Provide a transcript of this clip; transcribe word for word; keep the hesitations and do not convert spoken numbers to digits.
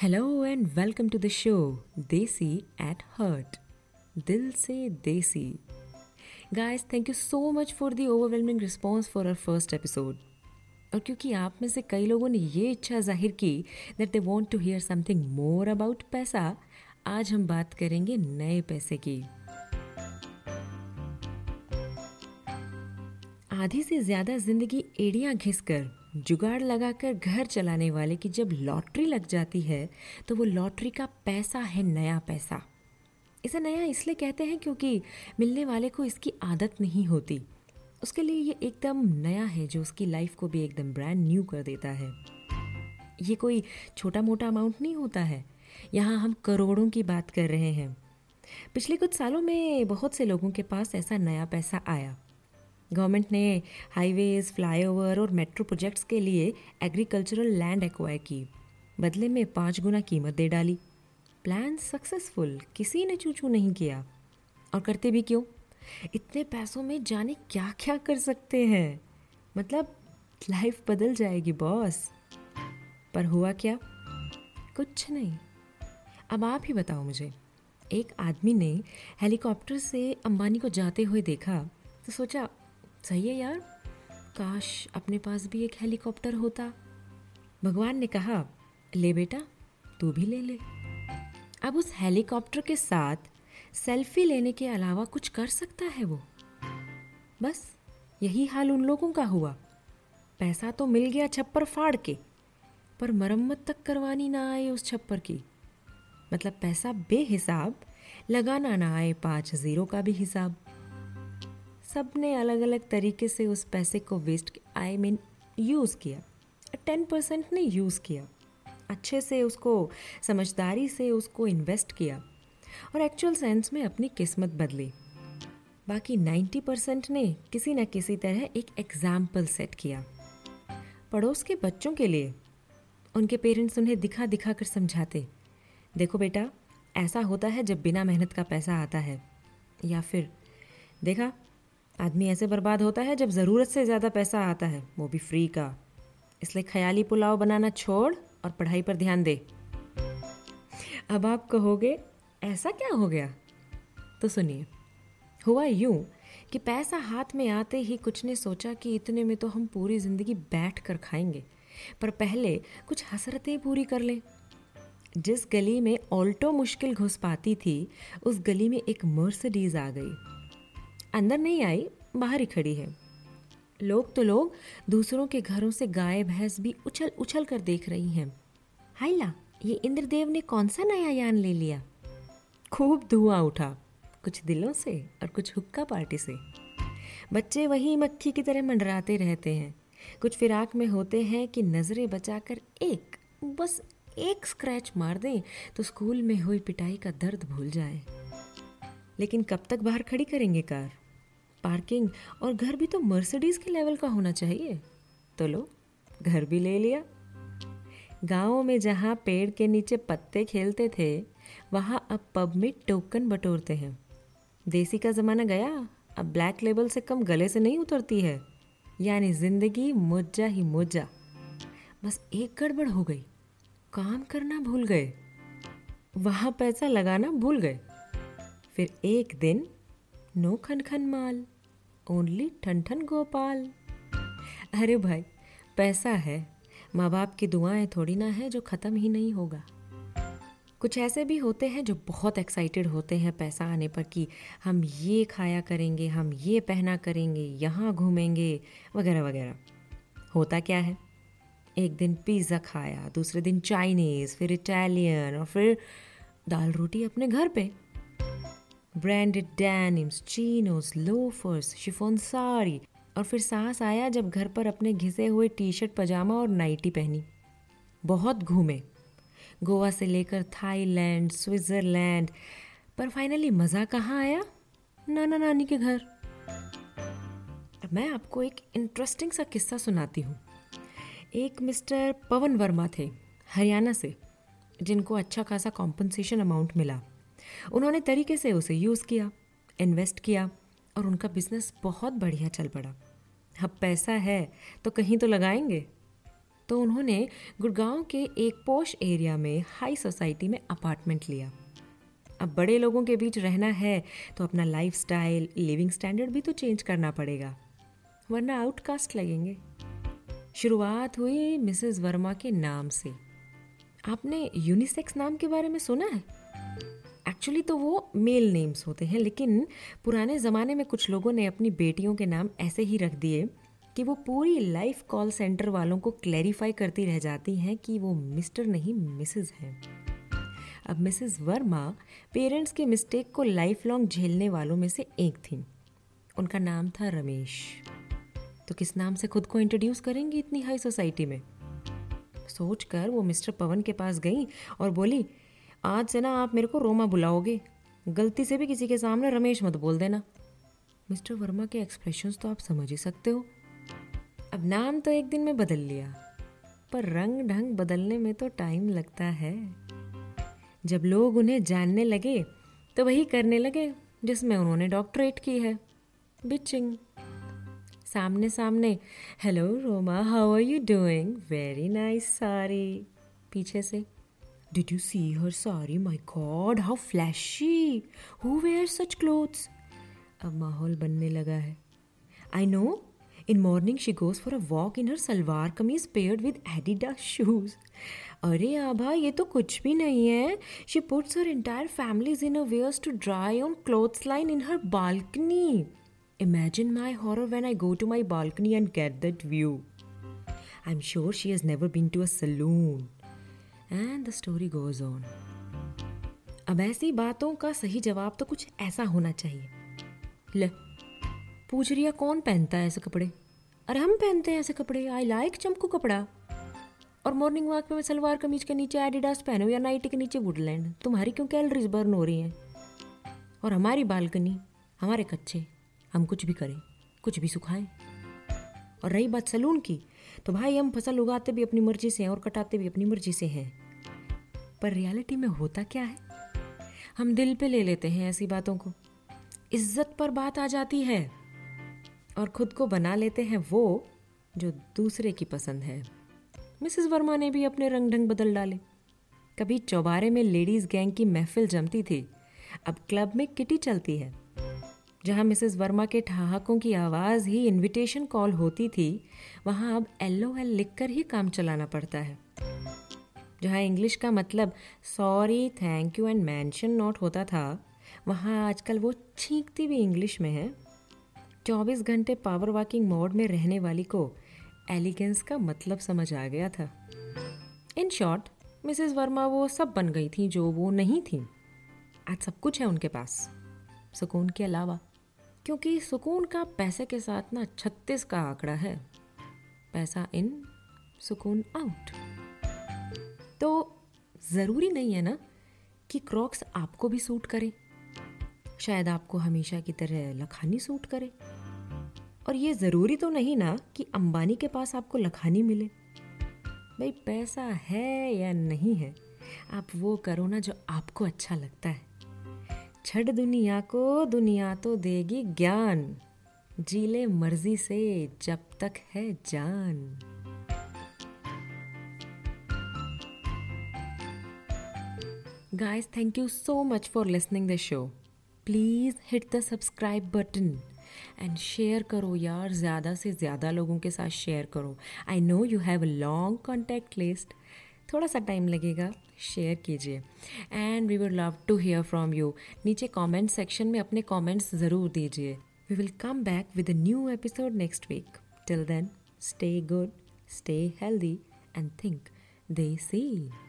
Hello and welcome to the show Desi at heart, दिल से देसी। Guys, thank you so much for the overwhelming response for our first episode. और क्योंकि आप में से कई लोगों ने ये इच्छा जाहिर की that they want to hear something more about paisa, आज हम बात करेंगे नए पैसे की। आधी से ज़्यादा जिंदगी एड़ियाँ घिसकर जुगाड़ लगाकर घर चलाने वाले की जब लॉटरी लग जाती है तो वो लॉटरी का पैसा है नया पैसा। इसे नया इसलिए कहते हैं क्योंकि मिलने वाले को इसकी आदत नहीं होती, उसके लिए ये एकदम नया है जो उसकी लाइफ को भी एकदम ब्रांड न्यू कर देता है। ये कोई छोटा मोटा अमाउंट नहीं होता है, यहाँ हम करोड़ों की बात कर रहे हैं। पिछले कुछ सालों में बहुत से लोगों के पास ऐसा नया पैसा आया। गवर्नमेंट ने हाईवेज़, फ्लाईओवर और मेट्रो प्रोजेक्ट्स के लिए एग्रीकल्चरल लैंड एक्वायर की, बदले में पाँच गुना कीमत दे डाली। प्लान सक्सेसफुल, किसी ने चूचू नहीं किया। और करते भी क्यों? इतने पैसों में जाने क्या क्या कर सकते हैं, मतलब लाइफ बदल जाएगी बॉस। पर हुआ क्या? कुछ नहीं। अब आप ही बताओ मुझे, एक आदमी ने हेलीकॉप्टर से अंबानी को जाते हुए देखा तो सोचा, सही है यार, काश अपने पास भी एक हेलीकॉप्टर होता। भगवान ने कहा, ले बेटा, तू भी ले ले। अब उस हेलीकॉप्टर के साथ सेल्फी लेने के अलावा कुछ कर सकता है वो? बस यही हाल उन लोगों का हुआ। पैसा तो मिल गया छप्पर फाड़ के, पर मरम्मत तक करवानी ना आए उस छप्पर की। मतलब पैसा बेहिसाब लगाना ना आए, पाँच ज़ीरो का भी हिसाब। सब ने अलग अलग तरीके से उस पैसे को वेस्ट, आई मीन यूज़ किया। टेन परसेंट ने यूज़ किया, अच्छे से उसको, समझदारी से उसको इन्वेस्ट किया और एक्चुअल सेंस में अपनी किस्मत बदली। बाकी नाइन्टी परसेंट ने किसी न किसी तरह एक एग्ज़ाम्पल सेट किया पड़ोस के बच्चों के लिए। उनके पेरेंट्स उन्हें दिखा दिखा कर समझाते, देखो बेटा, ऐसा होता है जब बिना मेहनत का पैसा आता है, या फिर देखा, आदमी ऐसे बर्बाद होता है जब ज़रूरत से ज़्यादा पैसा आता है, वो भी फ्री का। इसलिए ख़याली पुलाव बनाना छोड़ और पढ़ाई पर ध्यान दे। अब आप कहोगे, ऐसा क्या हो गया? तो सुनिए, हुआ यूँ कि पैसा हाथ में आते ही कुछ ने सोचा कि इतने में तो हम पूरी ज़िंदगी बैठ कर खाएंगे, पर पहले कुछ हसरतें पूरी कर लें। जिस गली में ऑल्टो मुश्किल घुस पाती थी, उस गली में एक मर्सिडीज़ आ गई। अंदर नहीं आई, बाहर ही खड़ी है। लोग तो लोग दूसरों के घरों से गाय भैंस भी उछल उछल कर देख रही हैं। हाय ला, ये इंद्रदेव ने कौन सा नया यान ले लिया। खूब धुआं उठा, कुछ दिलों से और कुछ हुक्का पार्टी से। बच्चे वही मक्खी की तरह मंडराते रहते हैं। कुछ फिराक में होते हैं कि नज़रें बचाकर एक, बस एक स्क्रैच मार दें तो स्कूल में हुई पिटाई का दर्द भूल जाए। लेकिन कब तक बाहर खड़ी करेंगे कार? पार्किंग और घर भी तो मर्सिडीज़ के लेवल का होना चाहिए। तो लो, घर भी ले लिया। गाँव में जहाँ पेड़ के नीचे पत्ते खेलते थे, वहाँ अब पब में टोकन बटोरते हैं। देसी का ज़माना गया, अब ब्लैक लेबल से कम गले से नहीं उतरती है। यानी जिंदगी मोजा ही मोजा। बस एक गड़बड़ हो गई, काम करना भूल गए, वहाँ पैसा लगाना भूल गए। फिर एक दिन, नो खन खन माल, ओनली ठन ठन गोपाल। अरे भाई, पैसा है, माँ बाप की दुआएं थोड़ी ना है जो ख़त्म ही नहीं होगा। कुछ ऐसे भी होते हैं जो बहुत एक्साइटेड होते हैं पैसा आने पर कि हम ये खाया करेंगे, हम ये पहना करेंगे, यहाँ घूमेंगे वगैरह वगैरह। होता क्या है, एक दिन पिज़्ज़ा खाया, दूसरे दिन चाइनीज़, फिर इटालियन और फिर दाल रोटी अपने घर पे। Branded denims, chinos, loafers, chiffon sari. और फिर सांस आया जब घर पर अपने घिसे हुए टी शर्ट, पजामा और नाइटी पहनी। बहुत घूमे, गोवा से लेकर थाईलैंड, स्विट्ज़रलैंड, पर फाइनली मज़ा कहाँ आया? नाना नानी के घर। अब मैं आपको एक इंटरेस्टिंग सा किस्सा सुनाती हूँ। एक मिस्टर पवन वर्मा थे, हरियाणा से, जिनको अच्छा खासा कॉम्पनसेशन अमाउंट मिला। उन्होंने तरीके से उसे यूज़ किया, इन्वेस्ट किया और उनका बिजनेस बहुत बढ़िया चल पड़ा। अब पैसा है तो कहीं तो लगाएंगे। तो उन्होंने गुड़गांव के एक पॉश एरिया में हाई सोसाइटी में अपार्टमेंट लिया। अब बड़े लोगों के बीच रहना है तो अपना लाइफस्टाइल, लिविंग स्टैंडर्ड भी तो चेंज करना पड़ेगा, वरना आउटकास्ट लगेंगे। शुरुआत हुई मिसेस वर्मा के नाम से। आपने यूनिसेक्स नाम के बारे में सुना है? एक्चुअली तो वो मेल नेम्स होते हैं, लेकिन पुराने ज़माने में कुछ लोगों ने अपनी बेटियों के नाम ऐसे ही रख दिए कि वो पूरी लाइफ कॉल सेंटर वालों को क्लैरिफाई करती रह जाती हैं कि वो मिस्टर नहीं मिसेस हैं। अब मिसेस वर्मा पेरेंट्स के मिस्टेक को लाइफ लॉन्ग झेलने वालों में से एक थी। उनका नाम था रमेश। तो किस नाम से खुद को इंट्रोड्यूस करेंगी इतनी हाई सोसाइटी में? सोच कर वो मिस्टर पवन के पास गई और बोली, आज से ना आप मेरे को रोमा बुलाओगे, गलती से भी किसी के सामने रमेश मत बोल देना। मिस्टर वर्मा के एक्सप्रेशंस तो आप समझ ही सकते हो। अब नाम तो एक दिन में बदल लिया, पर रंग ढंग बदलने में तो टाइम लगता है। जब लोग उन्हें जानने लगे तो वही करने लगे जिसमें उन्होंने डॉक्टरेट की है, बिचिंग। सामने सामने, hello Roma, how are you doing, very nice sari. पीछे से, did you see her sari, my God how flashy, who wear such clothes. अब माहौल बनने लगा है। I know, in morning she goes for a walk in her salwar kameez paired with Adidas shoes. अरे आभा, ये तो कुछ भी नहीं है। She puts her entire families underwears to dry on clothes line in her balcony. Imagine my horror when I go to my balcony and get that view. I'm sure she has never been to a saloon. And the story goes on. अब ऐसी बातों का सही जवाब तो कुछ ऐसा होना चाहिए। ले, पूछ रिया, कौन पहनता है ऐसे कपड़े? अरे हम पहनते हैं ऐसे कपड़े। I like चमकू कपड़ा। और मॉर्निंग वॉक में सलवार कमीज के नीचे एडिडास पहनो या नाइटी के नीचे वुडलैंड। तुम्हारी क्यों कैलोरीज बर्न हो रही हैं? और हमारी बालकनी, हमारे कच्चे, हम कुछ भी करें, कुछ भी सुखाएं। और रही बात सलून की, तो भाई हम फसल उगाते भी अपनी मर्जी से हैं और कटाते भी अपनी मर्जी से हैं। पर रियलिटी में होता क्या है, हम दिल पे ले लेते हैं ऐसी बातों को। इज्जत पर बात आ जाती है और खुद को बना लेते हैं वो जो दूसरे की पसंद है। मिसेस वर्मा ने भी अपने रंग ढंग बदल डाले। कभी चौबारे में लेडीज़ गैंग की महफिल जमती थी, अब क्लब में किटी चलती है, जहाँ मिसेस वर्मा के ठहाकों की आवाज़ ही इनविटेशन कॉल होती थी। वहाँ अब एल ओ एल लिख कर ही काम चलाना पड़ता है। जहाँ इंग्लिश का मतलब sorry, thank you and mention not होता था, वहाँ आजकल वो छींकती भी इंग्लिश में है। चौबीस घंटे पावर वॉकिंग मोड में रहने वाली को एलिगेंस का मतलब समझ आ गया था। इन शॉर्ट, मिसेस वर्मा वो सब बन गई थी जो वो नहीं थी। आज सब कुछ है उनके पास, सुकून के अलावा, क्योंकि सुकून का पैसे के साथ ना छत्तीस का आंकड़ा है। पैसा इन, सुकून आउट। तो ज़रूरी नहीं है ना कि क्रॉक्स आपको भी सूट करे। शायद आपको हमेशा की तरह लखानी सूट करे। और ये ज़रूरी तो नहीं ना कि अंबानी के पास आपको लखानी मिले। भाई पैसा है या नहीं है, आप वो करो ना जो आपको अच्छा लगता है। छड़ दुनिया को, दुनिया तो देगी ज्ञान। जी ले मर्जी से जब तक है जान। Guys, thank you so much for listening the show. Please hit the subscribe button and share करो यार, ज़्यादा से ज़्यादा लोगों के साथ शेयर करो। I know you have a long contact list, थोड़ा सा टाइम लगेगा, शेयर कीजिए। And we would love to hear from you. नीचे कमेंट सेक्शन में अपने कमेंट्स ज़रूर दीजिए। We will come back with a new episode next week. Till then, stay good, stay healthy and think they C.